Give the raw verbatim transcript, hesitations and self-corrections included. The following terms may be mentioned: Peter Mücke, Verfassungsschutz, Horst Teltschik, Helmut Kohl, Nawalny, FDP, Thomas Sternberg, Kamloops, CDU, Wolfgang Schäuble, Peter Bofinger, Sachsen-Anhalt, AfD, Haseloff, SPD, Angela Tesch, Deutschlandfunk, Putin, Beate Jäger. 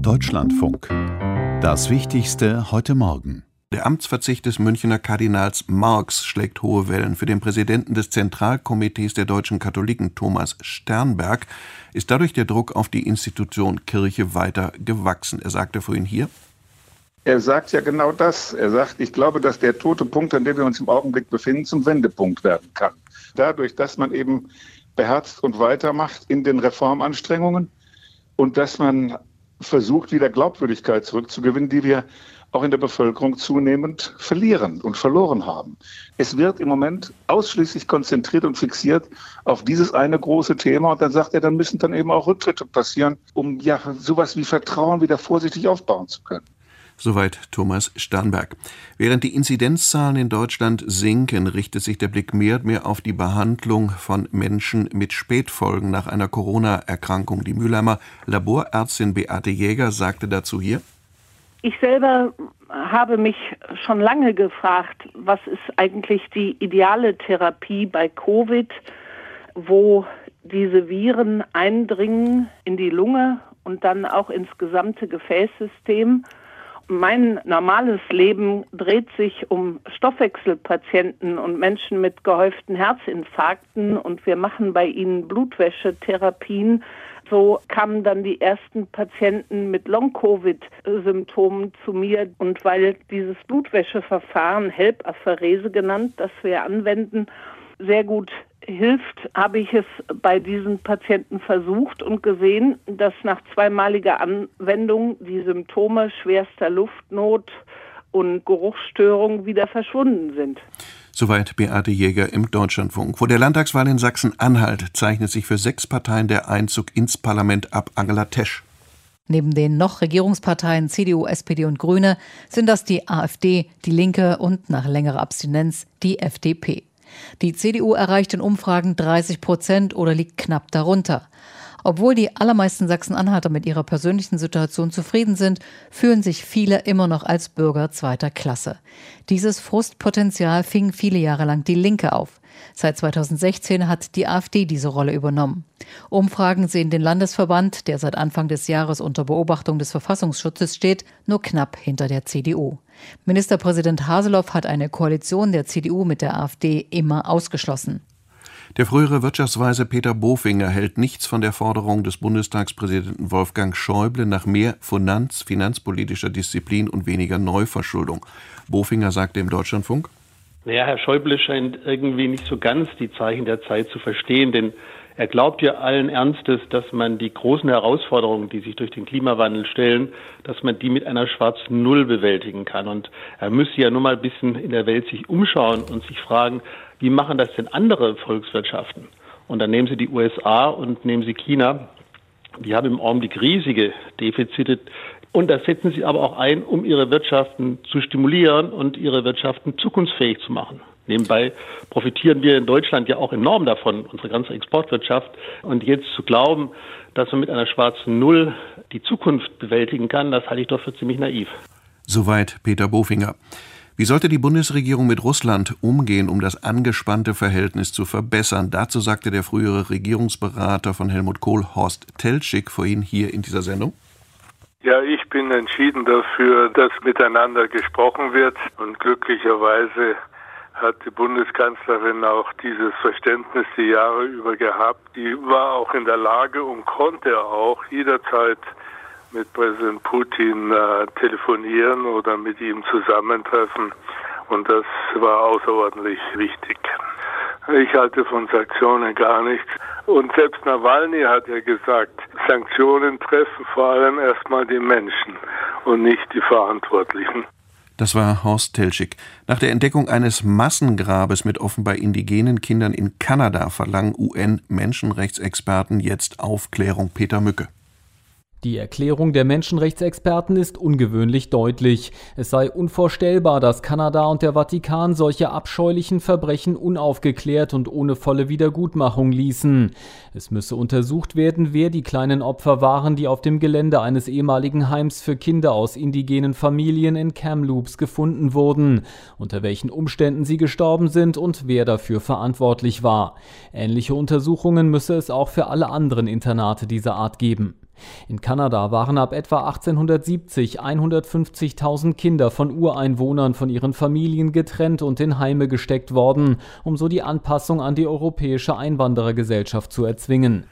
Deutschlandfunk. Das Wichtigste heute Morgen. Der Amtsverzicht des Münchner Kardinals Marx schlägt hohe Wellen. Für den Präsidenten des Zentralkomitees der deutschen Katholiken, Thomas Sternberg, ist dadurch der Druck auf die Institution Kirche weiter gewachsen. Er sagte vorhin hier: Er sagt ja genau das. Er sagt, ich glaube, dass der tote Punkt, an dem wir uns im Augenblick befinden, zum Wendepunkt werden kann. Dadurch, dass man eben beherzt und weitermacht in den Reformanstrengungen und dass man versucht, wieder Glaubwürdigkeit zurückzugewinnen, die wir auch in der Bevölkerung zunehmend verlieren und verloren haben. Es wird im Moment ausschließlich konzentriert und fixiert auf dieses eine große Thema. Und dann sagt er, dann müssen dann eben auch Rücktritte passieren, um ja sowas wie Vertrauen wieder vorsichtig aufbauen zu können. Soweit Thomas Sternberg. Während die Inzidenzzahlen in Deutschland sinken, richtet sich der Blick mehr und mehr auf die Behandlung von Menschen mit Spätfolgen nach einer Corona-Erkrankung. Die Mülheimer Laborärztin Beate Jäger sagte dazu hier: Ich selber habe mich schon lange gefragt, was ist eigentlich die ideale Therapie bei Covid, wo diese Viren eindringen in die Lunge und dann auch ins gesamte Gefäßsystem. Mein normales Leben dreht sich um Stoffwechselpatienten und Menschen mit gehäuften Herzinfarkten und wir machen bei ihnen Blutwäschetherapien. So kamen dann die ersten Patienten mit Long-Covid-Symptomen zu mir. Und weil dieses Blutwäscheverfahren, H E L P.Apherese genannt, das wir anwenden, sehr gut hilft, habe ich es bei diesen Patienten versucht und gesehen, dass nach zweimaliger Anwendung die Symptome schwerster Luftnot und Geruchsstörung wieder verschwunden sind. Soweit Beate Jäger im Deutschlandfunk. Vor der Landtagswahl in Sachsen-Anhalt zeichnet sich für sechs Parteien der Einzug ins Parlament ab. Angela Tesch. Neben den noch Regierungsparteien C D U, S P D und Grüne sind das die A f D, die Linke und nach längerer Abstinenz die F D P. Die C D U erreicht in Umfragen dreißig Prozent oder liegt knapp darunter. Obwohl die allermeisten Sachsen-Anhalter mit ihrer persönlichen Situation zufrieden sind, fühlen sich viele immer noch als Bürger zweiter Klasse. Dieses Frustpotenzial fing viele Jahre lang die Linke auf. Seit zweitausendsechzehn hat die A f D diese Rolle übernommen. Umfragen sehen den Landesverband, der seit Anfang des Jahres unter Beobachtung des Verfassungsschutzes steht, nur knapp hinter der C D U. Ministerpräsident Haseloff hat eine Koalition der C D U mit der A f D immer ausgeschlossen. Der frühere Wirtschaftsweise Peter Bofinger hält nichts von der Forderung des Bundestagspräsidenten Wolfgang Schäuble nach mehr Finanz, finanzpolitischer Disziplin und weniger Neuverschuldung. Bofinger sagte im Deutschlandfunk: Naja, Herr Schäuble scheint irgendwie nicht so ganz die Zeichen der Zeit zu verstehen, denn er glaubt ja allen Ernstes, dass man die großen Herausforderungen, die sich durch den Klimawandel stellen, dass man die mit einer schwarzen Null bewältigen kann. Und er müsste ja nur mal ein bisschen in der Welt sich umschauen und sich fragen, wie machen das denn andere Volkswirtschaften? Und dann nehmen Sie die U S A und nehmen Sie China. Die haben im Augenblick riesige Defizite. Und das setzen Sie aber auch ein, um Ihre Wirtschaften zu stimulieren und Ihre Wirtschaften zukunftsfähig zu machen. Nebenbei profitieren wir in Deutschland ja auch enorm davon, unsere ganze Exportwirtschaft. Und jetzt zu glauben, dass man mit einer schwarzen Null die Zukunft bewältigen kann, das halte ich doch für ziemlich naiv. Soweit Peter Bofinger. Wie sollte die Bundesregierung mit Russland umgehen, um das angespannte Verhältnis zu verbessern? Dazu sagte der frühere Regierungsberater von Helmut Kohl, Horst Teltschik, vorhin hier in dieser Sendung: Ja, ich bin entschieden dafür, dass miteinander gesprochen wird. Und glücklicherweise hat die Bundeskanzlerin auch dieses Verständnis die Jahre über gehabt. Die war auch in der Lage und konnte auch jederzeit mit Präsident Putin äh, telefonieren oder mit ihm zusammentreffen. Und das war außerordentlich wichtig. Ich halte von Sanktionen gar nichts. Und selbst Nawalny hat ja gesagt, Sanktionen treffen vor allem erstmal die Menschen und nicht die Verantwortlichen. Das war Horst Teltschik. Nach der Entdeckung eines Massengrabes mit offenbar indigenen Kindern in Kanada verlangen U N-Menschenrechtsexperten jetzt Aufklärung. Peter Mücke. Die Erklärung der Menschenrechtsexperten ist ungewöhnlich deutlich. Es sei unvorstellbar, dass Kanada und der Vatikan solche abscheulichen Verbrechen unaufgeklärt und ohne volle Wiedergutmachung ließen. Es müsse untersucht werden, wer die kleinen Opfer waren, die auf dem Gelände eines ehemaligen Heims für Kinder aus indigenen Familien in Kamloops gefunden wurden, unter welchen Umständen sie gestorben sind und wer dafür verantwortlich war. Ähnliche Untersuchungen müsse es auch für alle anderen Internate dieser Art geben. In Kanada waren ab etwa achtzehnhundertsiebzig hundertfünfzigtausend Kinder von Ureinwohnern von ihren Familien getrennt und in Heime gesteckt worden, um so die Anpassung an die europäische Einwanderergesellschaft zu erzwingen.